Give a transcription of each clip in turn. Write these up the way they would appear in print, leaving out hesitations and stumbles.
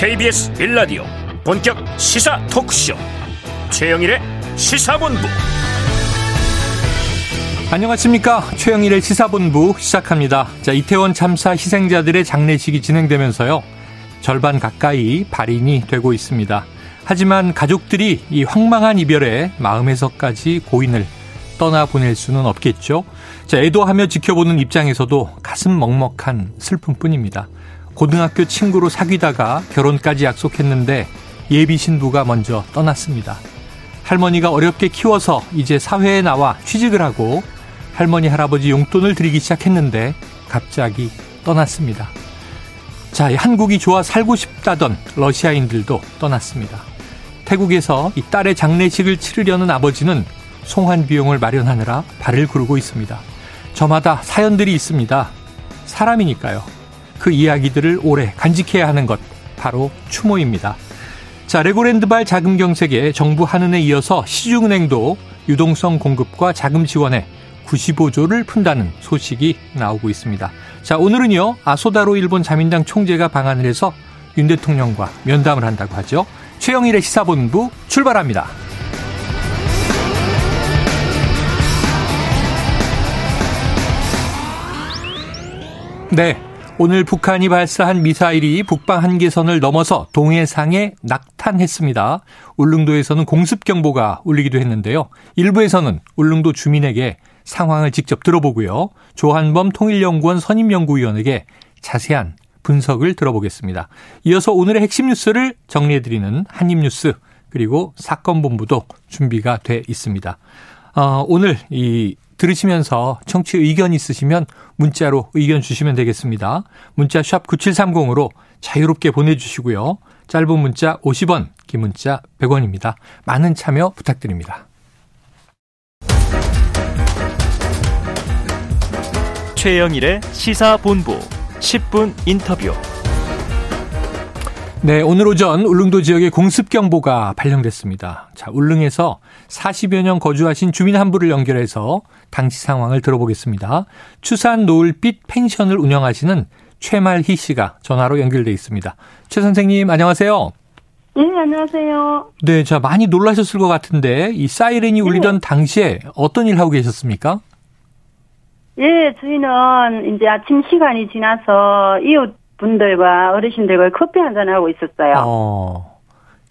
KBS 1라디오 본격 시사 토크쇼 최영일의 시사본부. 안녕하십니까. 최영일의 시사본부 시작합니다. 자, 이태원 참사 희생자들의 장례식이 진행되면서요, 절반 가까이 발인이 되고 있습니다. 하지만 가족들이 이 황망한 이별에 마음에서까지 고인을 떠나보낼 수는 없겠죠. 자, 애도하며 지켜보는 입장에서도 가슴 먹먹한 슬픔뿐입니다. 고등학교 친구로 사귀다가 결혼까지 약속했는데 예비 신부가 먼저 떠났습니다. 할머니가 어렵게 키워서 이제 사회에 나와 취직을 하고 할머니 할아버지 용돈을 드리기 시작했는데 갑자기 떠났습니다. 자, 한국이 좋아 살고 싶다던 러시아인들도 떠났습니다. 태국에서 이 딸의 장례식을 치르려는 아버지는 송환 비용을 마련하느라 발을 구르고 있습니다. 저마다 사연들이 있습니다. 사람이니까요. 그 이야기들을 오래 간직해야 하는 것, 바로 추모입니다. 자, 레고랜드발 자금 경색에 정부 한은에 이어서 시중은행도 유동성 공급과 자금 지원에 95조를 푼다는 소식이 나오고 있습니다. 자, 오늘은요, 아소다로 일본 자민당 총재가 방한을 해서 윤 대통령과 면담을 한다고 하죠. 최영일의 시사본부 출발합니다. 네, 오늘 북한이 발사한 미사일이 북방 한계선을 넘어서 동해상에 낙탄했습니다. 울릉도에서는 공습경보가 울리기도 했는데요. 일부에서는 울릉도 주민에게 상황을 직접 들어보고요, 조한범 통일연구원 선임연구위원에게 자세한 분석을 들어보겠습니다. 이어서 오늘의 핵심 뉴스를 정리해드리는 한입뉴스, 그리고 사건본부도 준비가 돼 있습니다. 오늘 이 들으시면서 청취 의견 있으시면 문자로 의견 주시면 되겠습니다. 문자 샵 9730으로 자유롭게 보내주시고요. 짧은 문자 50원, 긴 문자 100원입니다. 많은 참여 부탁드립니다. 최영일의 시사본부 10분 인터뷰. 네, 오늘 오전 울릉도 지역에 공습경보가 발령됐습니다. 자, 울릉에서 40여 년 거주하신 주민 한 분을 연결해서 당시 상황을 들어보겠습니다. 추산 노을빛 펜션을 운영하시는 최말희 씨가 전화로 연결돼 있습니다. 최 선생님, 안녕하세요. 네, 안녕하세요. 네, 자, 많이 놀라셨을 것 같은데 이 사이렌이 울리던 당시에 어떤 일 하고 계셨습니까? 예, 저희는 이제 아침 시간이 지나서 이웃분들과 어르신들과 커피 한잔 하고 있었어요.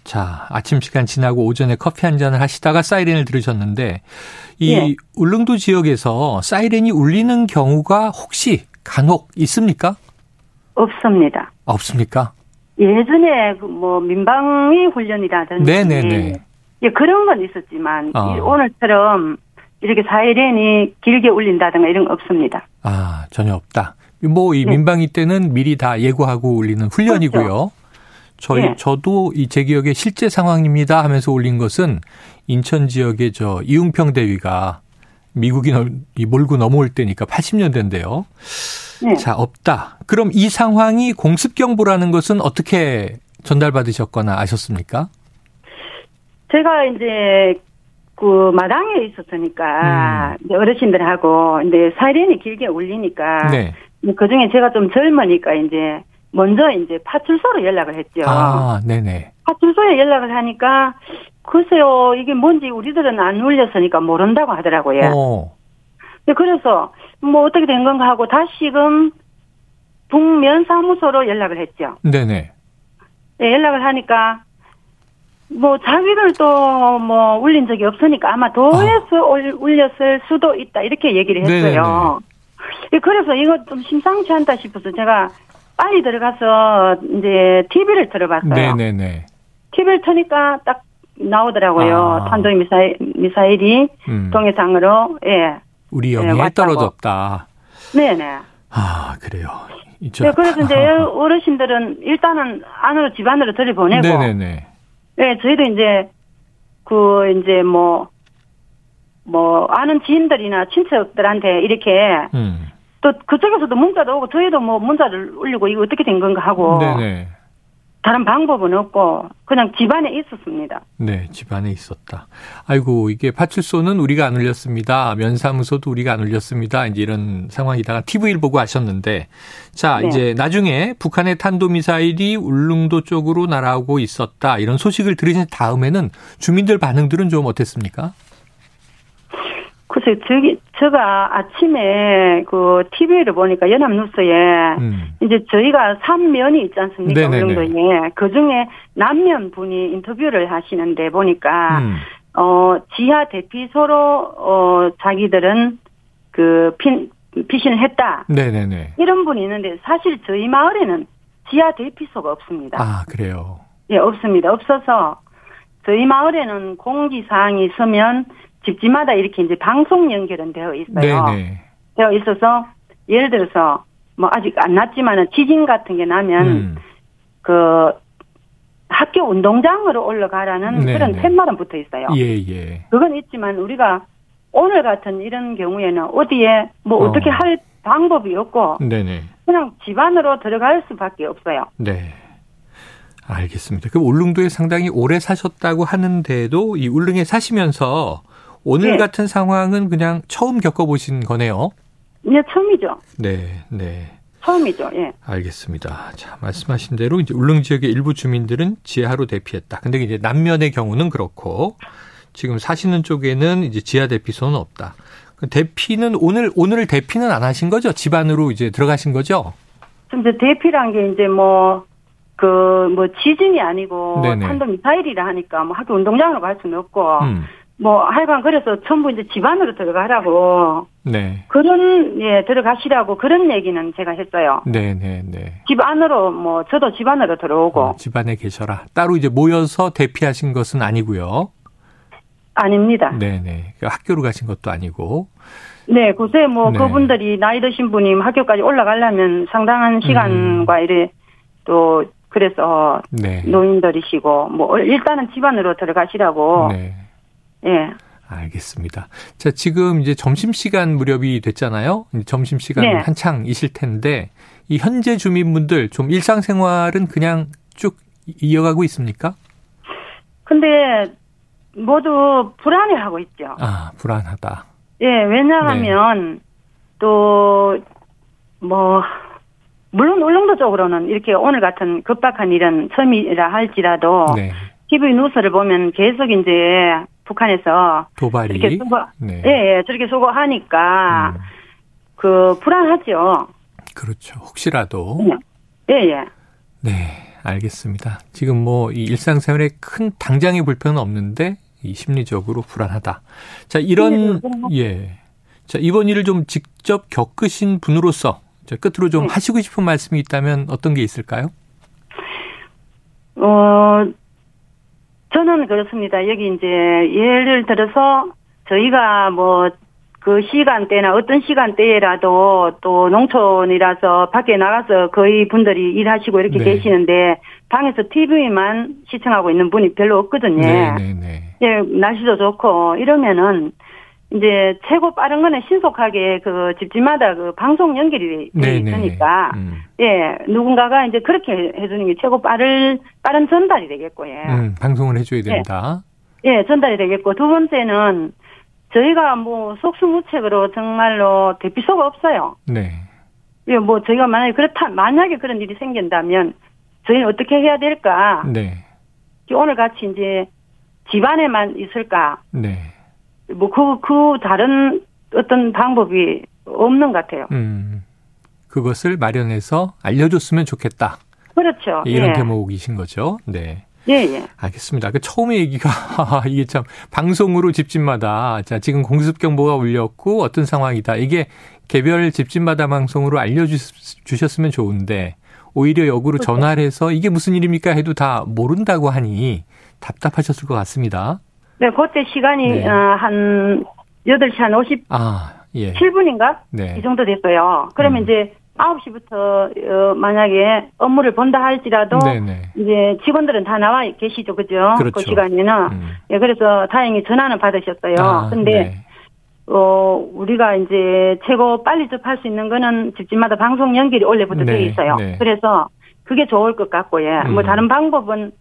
자, 아침 시간 지나고 오전에 커피 한잔을 하시다가 사이렌을 들으셨는데, 이 예, 울릉도 지역에서 사이렌이 울리는 경우가 혹시 간혹 있습니까? 없습니다. 없습니까? 예전에 뭐 민방위 훈련이라든지, 네네네, 예, 그런 건 있었지만 오늘처럼 이렇게 사이렌이 길게 울린다든가 이런 거 없습니다. 아, 전혀 없다. 뭐 이 민방위 때는 미리 다 예고하고 울리는 훈련이고요. 그렇죠. 저도 이 제 기억에 실제 상황입니다 하면서 울린 것은 인천 지역의 저 이웅평 대위가 미국이 몰고 넘어올 때니까 80년대인데요. 네. 자, 없다. 그럼 이 상황이 공습경보라는 것은 어떻게 전달받으셨거나 아셨습니까? 제가 이제 그 마당에 있었으니까 어르신들하고 이제 사이렌이 길게 울리니까, 네, 그 중에 제가 좀 젊으니까 이제 먼저 이제 파출소로 연락을 했죠. 아, 네네. 파출소에 연락을 하니까 글쎄요, 이게 뭔지 우리들은 안 울렸으니까 모른다고 하더라고요. 그래서 뭐 어떻게 된 건가 하고 다시금 북면 사무소로 연락을 했죠. 네네. 네, 연락을 하니까 뭐 자기들 또 뭐 울린 적이 없으니까 아마 도에서 울렸을 수도 있다, 이렇게 얘기를 했어요. 네네. 그래서 이거 좀 심상치 않다 싶어서 제가 빨리 들어가서 이제 TV를 들어봤어요. 네네네. TV를 트니까 딱 나오더라고요. 탄도 미사일이 동해상으로, 예, 우리 영해에, 예, 떨어졌다. 네네. 아, 그래요. 네, 그래서 이제 어르신들은 일단은 안으로, 집 안으로 들이보내고. 네네네. 네, 저희도 이제, 아는 지인들이나 친척들한테 이렇게, 또 그쪽에서도 문자도 오고, 저희도 뭐 문자를 올리고, 이거 어떻게 된 건가 하고, 네네, 다른 방법은 없고 그냥 집안에 있었습니다. 네, 집안에 있었다. 아이고, 이게 파출소는 우리가 안 울렸습니다. 면사무소도 우리가 안 울렸습니다. 이제 이런 상황이다가 TV를 보고 아셨는데, 자, 네. 이제 나중에 북한의 탄도미사일이 울릉도 쪽으로 날아오고 있었다. 이런 소식을 들으신 다음에는 주민들 반응들은 좀 어땠습니까? 글쎄, 제가 아침에 그 TV를 보니까 연합뉴스에 이제 저희가 3면이 있지 않습니까? 울릉도에. 그 중에 남면 분이 인터뷰를 하시는데 보니까, 지하 대피소로, 자기들은 그 피신을 했다. 네네네. 이런 분이 있는데 사실 저희 마을에는 지하 대피소가 없습니다. 아, 그래요? 예, 없습니다. 없어서 저희 마을에는 공지사항이 있으면 집집마다 이렇게 이제 방송 연결은 되어 있어요. 네네. 되어 있어서 예를 들어서 뭐 아직 안 났지만은 지진 같은 게 나면 그 학교 운동장으로 올라가라는 네네. 그런 팻말은 붙어 있어요. 예예. 그건 있지만 우리가 오늘 같은 이런 경우에는 어디에 뭐 어떻게 할 방법이 없고 네네. 그냥 집 안으로 들어갈 수밖에 없어요. 네. 알겠습니다. 그럼 울릉도에 상당히 오래 사셨다고 하는데도 이 울릉에 사시면서 오늘 네. 같은 상황은 그냥 처음 겪어보신 거네요. 네, 처음이죠. 네, 네. 처음이죠. 예. 알겠습니다. 자, 말씀하신 대로 이제 울릉 지역의 일부 주민들은 지하로 대피했다. 근데 이제 남면의 경우는 그렇고 지금 사시는 쪽에는 이제 지하 대피소는 없다. 대피는 오늘 대피는 안 하신 거죠? 집 안으로 이제 들어가신 거죠? 근데 대피란 게 이제 뭐 지진이 아니고 탄도 미사일이라 하니까 뭐 학교 운동장으로 갈 수는 없고. 뭐, 하여간, 그래서 전부 이제 집 안으로 들어가라고. 네. 들어가시라고 그런 얘기는 제가 했어요. 네네네. 집 안으로, 뭐, 저도 집 안으로 들어오고. 집 안에 계셔라. 따로 이제 모여서 대피하신 것은 아니고요. 아닙니다. 네네. 학교로 가신 것도 아니고. 네, 곳에 뭐, 네. 그분들이 나이 드신 분이 학교까지 올라가려면 상당한 시간과 이래 또, 그래서 네. 노인들이시고, 뭐, 일단은 집 안으로 들어가시라고. 네. 예. 알겠습니다. 자, 지금 이제 점심시간 무렵이 됐잖아요. 점심시간 네. 한창이실 텐데, 이 현재 주민분들 좀 일상생활은 그냥 쭉 이어가고 있습니까? 근데 모두 불안해하고 있죠. 아, 불안하다. 예, 왜냐하면 네. 또, 뭐, 물론 울릉도 쪽으로는 이렇게 오늘 같은 급박한 일은 처음이라 할지라도, 네. TV 뉴스를 보면 계속 이제, 북한에서 도발이 이렇게 네. 예, 저렇게 소거하니까 그 불안하죠. 그렇죠. 혹시라도 예. 네, 알겠습니다. 지금 뭐 이 일상생활에 큰 당장의 불편은 없는데 이 심리적으로 불안하다. 자, 이런 예. 자, 이번 일을 좀 직접 겪으신 분으로서 끝으로 좀 네. 하시고 싶은 말씀이 있다면 어떤 게 있을까요? 저는 그렇습니다. 여기 이제 예를 들어서 저희가 뭐 그 시간대나 어떤 시간대라도 또 농촌이라서 밖에 나가서 거의 분들이 일하시고 이렇게 네. 계시는데 방에서 TV만 시청하고 있는 분이 별로 없거든요. 네. 예, 날씨도 좋고 이러면은 이제 최고 빠른 거는 신속하게 그 집집마다 그 방송 연결이 되니까 예, 누군가가 이제 그렇게 해주는 게 최고 빠른 전달이 되겠고, 예. 방송을 해줘야 된다. 예, 전달이 되겠고, 두 번째는 저희가 뭐 속수무책으로 정말로 대피소가 없어요. 네. 예, 뭐 저희가 만약에 그런 일이 생긴다면 저희는 어떻게 해야 될까? 네. 오늘 같이 이제 집 안에만 있을까? 네. 뭐 그 다른 어떤 방법이 없는 것 같아요. 그것을 마련해서 알려줬으면 좋겠다. 그렇죠. 이런 예. 대목이신 거죠. 네. 예. 알겠습니다. 그 처음에 얘기가 이게 참 방송으로 집집마다 자 지금 공습경보가 울렸고 어떤 상황이다. 이게 개별 집집마다 방송으로 알려주셨으면 좋은데 오히려 역으로 그렇죠. 전화를 해서 이게 무슨 일입니까 해도 다 모른다고 하니 답답하셨을 것 같습니다. 네, 그때 시간이, 네. 한, 8시 한 57분인가? 네. 이 정도 됐어요. 그러면 이제 9시부터, 만약에 업무를 본다 할지라도, 네네. 이제 직원들은 다 나와 계시죠, 그죠? 그렇죠. 그 시간에는. 예, 그래서 다행히 전화는 받으셨어요. 근데, 네. 우리가 이제 최고 빨리 접할 수 있는 거는 집집마다 방송 연결이 원래부터 되어 있어요. 그래서 그게 좋을 것 같고요. 뭐 다른 방법은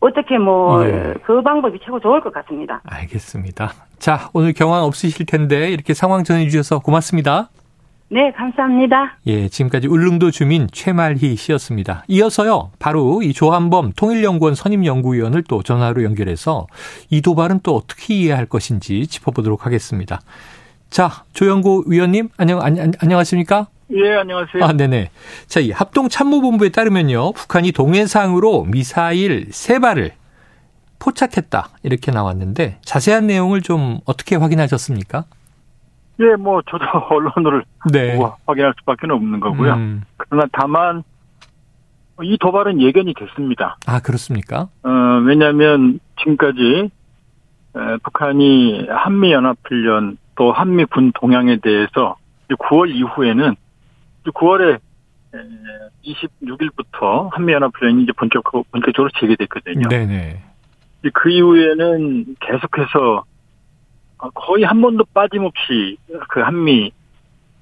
어떻게 뭐 그 방법이 최고 좋을 것 같습니다. 알겠습니다. 자, 오늘 경황 없으실 텐데 이렇게 상황 전해주셔서 고맙습니다. 네, 감사합니다. 예, 지금까지 울릉도 주민 최말희 씨였습니다. 이어서요, 바로 이 조한범 통일연구원 선임연구위원을 또 전화로 연결해서 이 도발은 또 어떻게 이해할 것인지 짚어보도록 하겠습니다. 자, 조연구위원님, 안녕하십니까? 예, 안녕하세요. 아, 네네. 자, 이 합동참모본부에 따르면요, 북한이 동해상으로 미사일 3발을 포착했다, 이렇게 나왔는데, 자세한 내용을 좀 어떻게 확인하셨습니까? 예, 뭐, 저도 언론을 네. 확인할 수밖에 없는 거고요. 그러나 다만, 이 도발은 예견이 됐습니다. 아, 그렇습니까? 왜냐면, 지금까지, 북한이 한미연합훈련, 또 한미군 동향에 대해서 9월 이후에는 9월에 26일부터 한미연합훈련이 이제 본격적으로 재개됐거든요. 네네. 그 이후에는 계속해서 거의 한 번도 빠짐없이 그 한미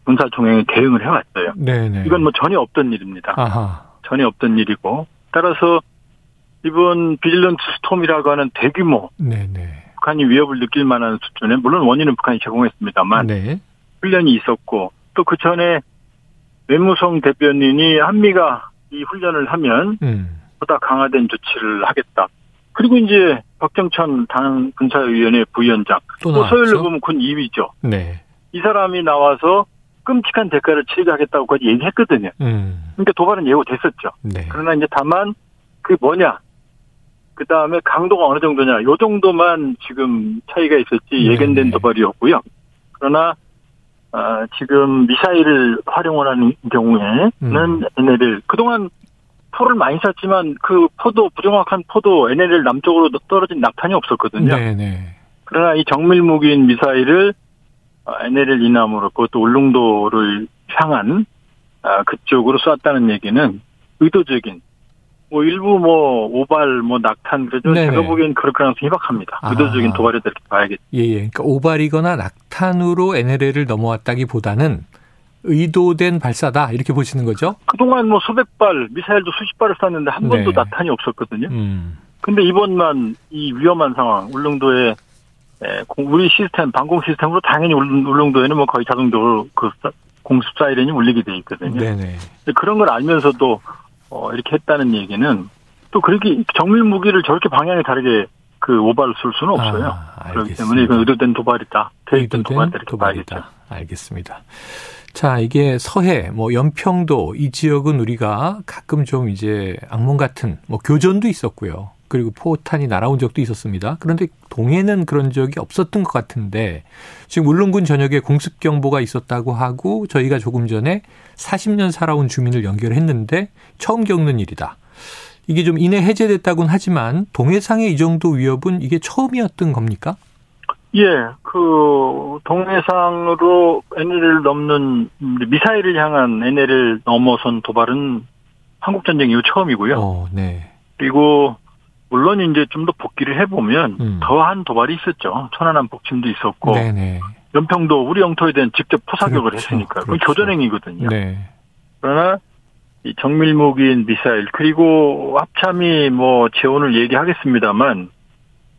군사 동향에 대응을 해왔어요. 네네. 이건 뭐 전혀 없던 일입니다. 아하. 전혀 없던 일이고 따라서 이번 비질런트 스톰이라고 하는 대규모 네네. 북한이 위협을 느낄 만한 수준에 물론 원인은 북한이 제공했습니다만 네. 훈련이 있었고 또 그 전에 외무성 대변인이 한미가 이 훈련을 하면 보다 강화된 조치를 하겠다. 그리고 이제 박정천 당 군사위원회 부위원장. 또 서열로 보면 군 2위죠. 네. 이 사람이 나와서 끔찍한 대가를 치르게 하겠다고까지 얘기했거든요. 그러니까 도발은 예고됐었죠. 네. 그러나 이제 다만 그게 뭐냐. 그 다음에 강도가 어느 정도냐. 요 정도만 지금 차이가 있었지 예견된 도발이었고요. 그러나 지금 미사일을 활용하는 경우에는 NLL. 그동안 포를 많이 쐈지만 그 포도 부정확한 포도 NLL 남쪽으로 떨어진 낙탄이 없었거든요. 네네. 그러나 이 정밀무기인 미사일을 NLL 이남으로 그것도 울릉도를 향한 그쪽으로 쐈다는 얘기는 의도적인 뭐 일부 뭐 오발 뭐 낙탄 그래서 제가 보기엔 그럴 가능성이 희박합니다. 의도적인 도발이다 이렇게 봐야겠죠. 예예. 그러니까 오발이거나 낙탄으로 NLL을 넘어왔다기보다는. 의도된 발사다 이렇게 보시는 거죠? 그동안 뭐 수백 발 미사일도 수십 발을 쐈는데 한 번도 나탄이 없었거든요. 근데 이번만 이 위험한 상황 울릉도에 우리 시스템 방공 시스템으로 당연히 울릉도에는 뭐 거의 자동적으로 그 공습 사이렌이 울리게 돼 있거든요. 네네. 그런 걸 알면서도 이렇게 했다는 얘기는 또 그렇게 정밀 무기를 저렇게 방향이 다르게 그 오발을 쏠 수는 없어요. 아, 그렇기 때문에 이건 의도된 도발이다. 계획된 도발이다. 이렇게 봐야겠죠. 알겠습니다. 자, 이게 서해, 뭐, 연평도, 이 지역은 우리가 가끔 좀 이제 악몽 같은, 뭐, 교전도 있었고요. 그리고 포탄이 날아온 적도 있었습니다. 그런데 동해는 그런 적이 없었던 것 같은데, 지금 울릉군 전역에 공습경보가 있었다고 하고, 저희가 조금 전에 40년 살아온 주민을 연결했는데, 처음 겪는 일이다. 이게 좀 이내 해제됐다곤 하지만, 동해상의 이 정도 위협은 이게 처음이었던 겁니까? 예, 그 동해상으로 NLL을 넘는 미사일을 향한 NLL을 넘어선 도발은 한국 전쟁 이후 처음이고요. 오, 네. 그리고 물론 이제 좀 더 복기를 해보면 더한 도발이 있었죠. 천안함 복침도 있었고 네네. 연평도 우리 영토에 대한 직접 포사격을 그렇죠, 했으니까요. 그렇죠. 교전행위거든요. 네. 그러나 이 정밀무기인 미사일 그리고 합참이 뭐 재원을 얘기하겠습니다만.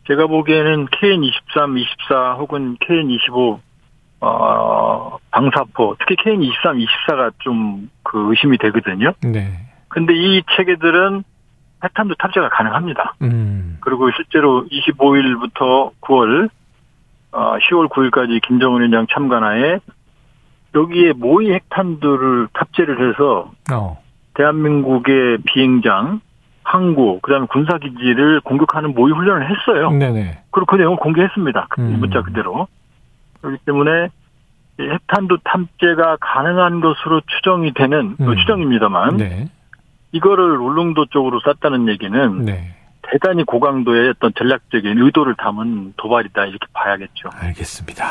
제가 보기에는 KN23, 24 혹은 KN25 방사포, 특히 KN23, 24가 좀 그 의심이 되거든요. 네. 근데 이 체계들은 해탐도 탑재가 가능합니다. 그리고 실제로 25일부터 9월, 10월 9일까지 김정은 위원장 참관하에 여기에 모의 핵탄두를 탑재를 해서 대한민국의 비행장, 항구, 그 다음에 군사기지를 공격하는 모의 훈련을 했어요. 네네. 그리고 그 내용을 공개했습니다. 문자 그대로. 그렇기 때문에 핵탄두 탐재가 가능한 것으로 추정이 되는, 추정입니다만, 네. 이거를 울릉도 쪽으로 쐈다는 얘기는 네. 대단히 고강도의 어떤 전략적인 의도를 담은 도발이다, 이렇게 봐야겠죠. 알겠습니다.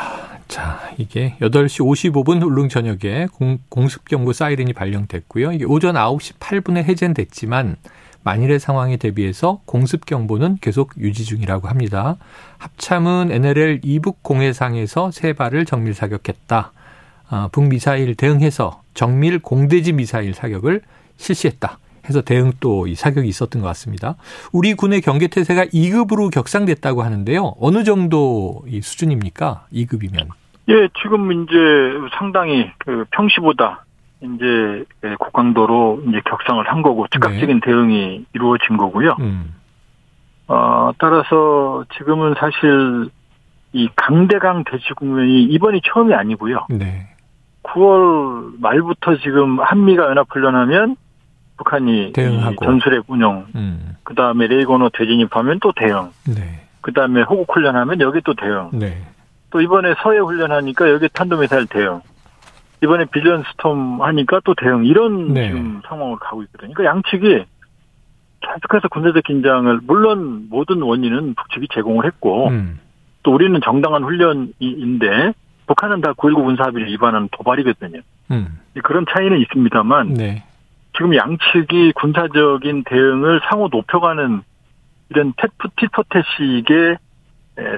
자, 이게 8시 55분 울릉 전역에 공습경보 사이렌이 발령됐고요. 이게 오전 9시 8분에 해제됐지만, 만일의 상황에 대비해서 공습경보는 계속 유지 중이라고 합니다. 합참은 NLL 이북 공해상에서 3발을 정밀 사격했다. 북미사일 대응해서 정밀 공대지 미사일 사격을 실시했다 해서 대응 또 이 사격이 있었던 것 같습니다. 우리 군의 경계태세가 2급으로 격상됐다고 하는데요. 어느 정도 이 수준입니까? 2급이면. 예, 지금 이제 상당히 그 평시보다 이제 고강도로 이제 격상을 한 거고 즉각적인 네. 대응이 이루어진 거고요. 따라서 지금은 사실 이 강대강 대치국면이 이번이 처음이 아니고요. 네. 9월 말부터 지금 한미가 연합훈련하면 북한이 대응하고. 전술핵 운용, 그다음에 레이건호 대진입하면 또 대응, 네. 그다음에 호국훈련하면 여기 또 대응, 네. 또 이번에 서해훈련하니까 여기 탄도미사일 대응, 이번에 빌런스톰 하니까 또 대응, 이런 네. 지금 상황을 가고 있거든요. 그러니까 양측이 계속해서 군사적 긴장을, 물론 모든 원인은 북측이 제공을 했고 또 우리는 정당한 훈련인데 북한은 다 9.19 군사합의를 위반하는 도발이거든요. 그런 차이는 있습니다만 네. 지금 양측이 군사적인 대응을 상호 높여가는 이런 티포태식의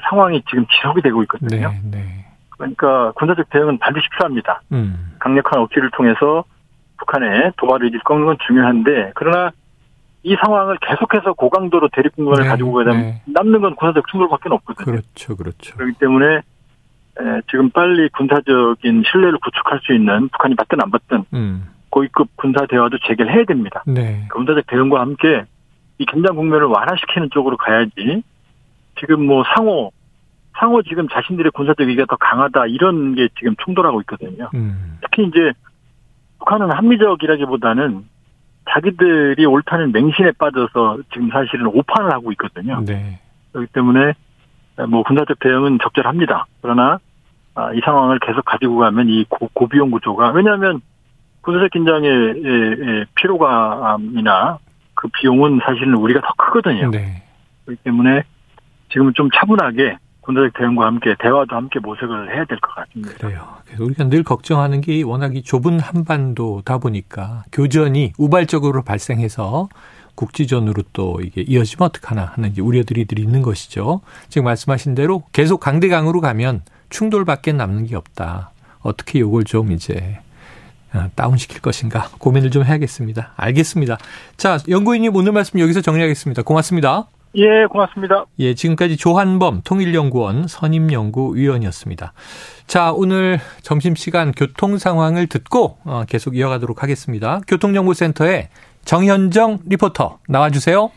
상황이 지금 지속이 되고 있거든요. 네, 네. 그러니까 군사적 대응은 반드시 필요합니다. 강력한 억지를 통해서 북한의 도발을 일꺾는 건 중요한데, 그러나 이 상황을 계속해서 고강도로 대립군관을 네, 가지고 가야 되면 네. 남는 건 군사적 충돌밖에 없거든요. 그렇죠, 그렇죠. 그렇기 때문에 지금 빨리 군사적인 신뢰를 구축할 수 있는, 북한이 받든 안 받든 고위급 군사 대화도 재개해야 됩니다. 네. 군사적 대응과 함께 이 긴장 국면을 완화시키는 쪽으로 가야지, 지금 뭐 상호 지금 자신들의 군사적 얘기가 더 강하다, 이런 게 지금 충돌하고 있거든요. 특히 이제 북한은 합리적이라기보다는 자기들이 옳다는 맹신에 빠져서 지금 사실은 오판을 하고 있거든요. 네. 그렇기 때문에 뭐 군사적 대응은 적절합니다. 그러나 이 상황을 계속 가지고 가면 이 고비용 구조가, 왜냐하면 군사적 긴장의 피로감이나 그 비용은 사실은 우리가 더 크거든요. 네. 그렇기 때문에 지금은 좀 차분하게 군사적 대응과 함께 대화도 함께 모색을 해야 될 것 같습니다. 그래요. 그래서 우리가 늘 걱정하는 게 워낙 이 좁은 한반도다 보니까 교전이 우발적으로 발생해서 국지전으로 또 이게 이어지면 어떡하나 하는 이제 우려들이 있는 것이죠. 지금 말씀하신 대로 계속 강대강으로 가면 충돌밖에 남는 게 없다. 어떻게 이걸 좀 이제 다운시킬 것인가 고민을 좀 해야겠습니다. 알겠습니다. 자, 연구위원님 오늘 말씀 여기서 정리하겠습니다. 고맙습니다. 예, 고맙습니다. 예, 지금까지 조한범 통일연구원 선임연구위원이었습니다. 자, 오늘 점심시간 교통 상황을 듣고 계속 이어가도록 하겠습니다. 교통정보센터에 정현정 리포터 나와주세요.